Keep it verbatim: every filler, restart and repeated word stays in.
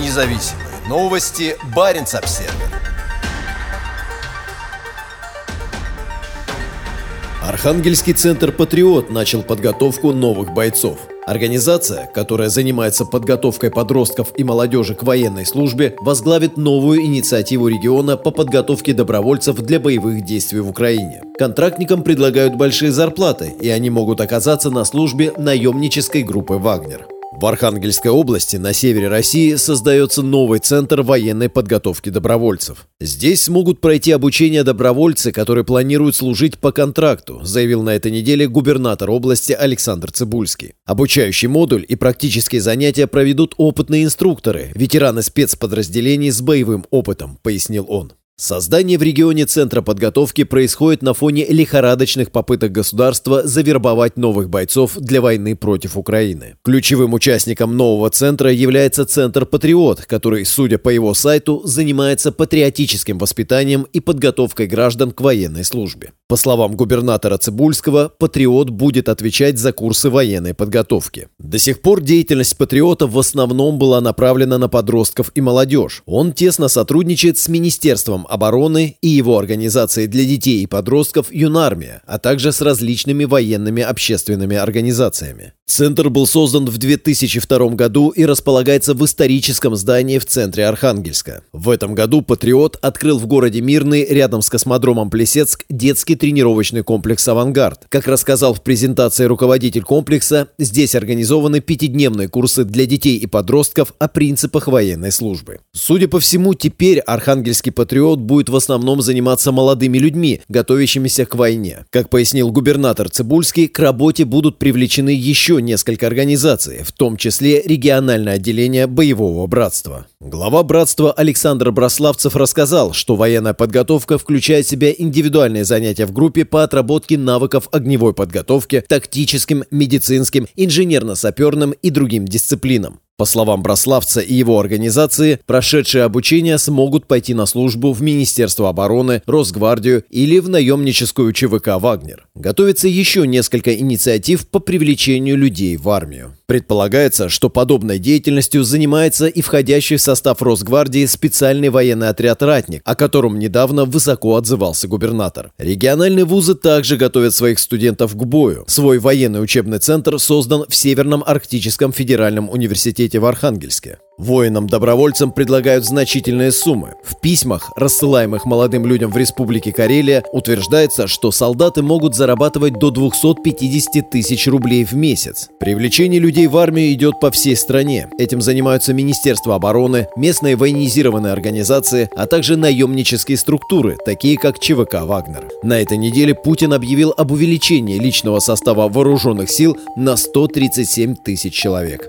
Независимые новости. Баренц Обсервер. Архангельский центр «Патриот» начал подготовку новых бойцов. Организация, которая занимается подготовкой подростков и молодежи к военной службе, возглавит новую инициативу региона по подготовке добровольцев для боевых действий в Украине. Контрактникам предлагают большие зарплаты, и они могут оказаться на службе наемнической группы «Вагнер». В Архангельской области на севере России создается новый центр военной подготовки добровольцев. Здесь смогут пройти обучение добровольцы, которые планируют служить по контракту, заявил на этой неделе губернатор области Александр Цыбульский. Обучающий модуль и практические занятия проведут опытные инструкторы, ветераны спецподразделений с боевым опытом, пояснил он. Создание в регионе центра подготовки происходит на фоне лихорадочных попыток государства завербовать новых бойцов для войны против Украины. Ключевым участником нового центра является центр «Патриот», который, судя по его сайту, занимается патриотическим воспитанием и подготовкой граждан к военной службе. По словам губернатора Цыбульского, «Патриот» будет отвечать за курсы военной подготовки. До сих пор деятельность «Патриота» в основном была направлена на подростков и молодежь. Он тесно сотрудничает с Министерством обороны и его организации для детей и подростков «Юнармия», а также с различными военными общественными организациями. Центр был создан в две тысячи втором году и располагается в историческом здании в центре Архангельска. В этом году «Патриот» открыл в городе Мирный рядом с космодромом Плесецк детский тренировочный комплекс «Авангард». Как рассказал в презентации руководитель комплекса, здесь организованы пятидневные курсы для детей и подростков о принципах военной службы. Судя по всему, теперь архангельский «Патриот» будет в основном заниматься молодыми людьми, готовящимися к войне. Как пояснил губернатор Цыбульский, к работе будут привлечены еще несколько организаций, в том числе региональное отделение боевого братства. Глава братства Александр Брославцев рассказал, что военная подготовка включает в себя индивидуальные занятия в группе по отработке навыков огневой подготовки, тактическим, медицинским, инженерно-саперным и другим дисциплинам. По словам Брославца и его организации, прошедшие обучение смогут пойти на службу в Министерство обороны, Росгвардию или в наемническую ЧВК «Вагнер». Готовится еще несколько инициатив по привлечению людей в армию. Предполагается, что подобной деятельностью занимается и входящий в состав Росгвардии специальный военный отряд «Ратник», о котором недавно высоко отзывался губернатор. Региональные вузы также готовят своих студентов к бою. Свой военный учебный центр создан в Северном Арктическом федеральном университете в Архангельске. Воинам-добровольцам предлагают значительные суммы. В письмах, рассылаемых молодым людям в Республике Карелия, утверждается, что солдаты могут зарабатывать до двухсот пятидесяти тысяч рублей в месяц. Привлечение людей в армию идет по всей стране. Этим занимаются Министерство обороны, местные военизированные организации, а также наемнические структуры, такие как ЧВК «Вагнер». На этой неделе Путин объявил об увеличении личного состава вооруженных сил на сто тридцать семь тысяч человек.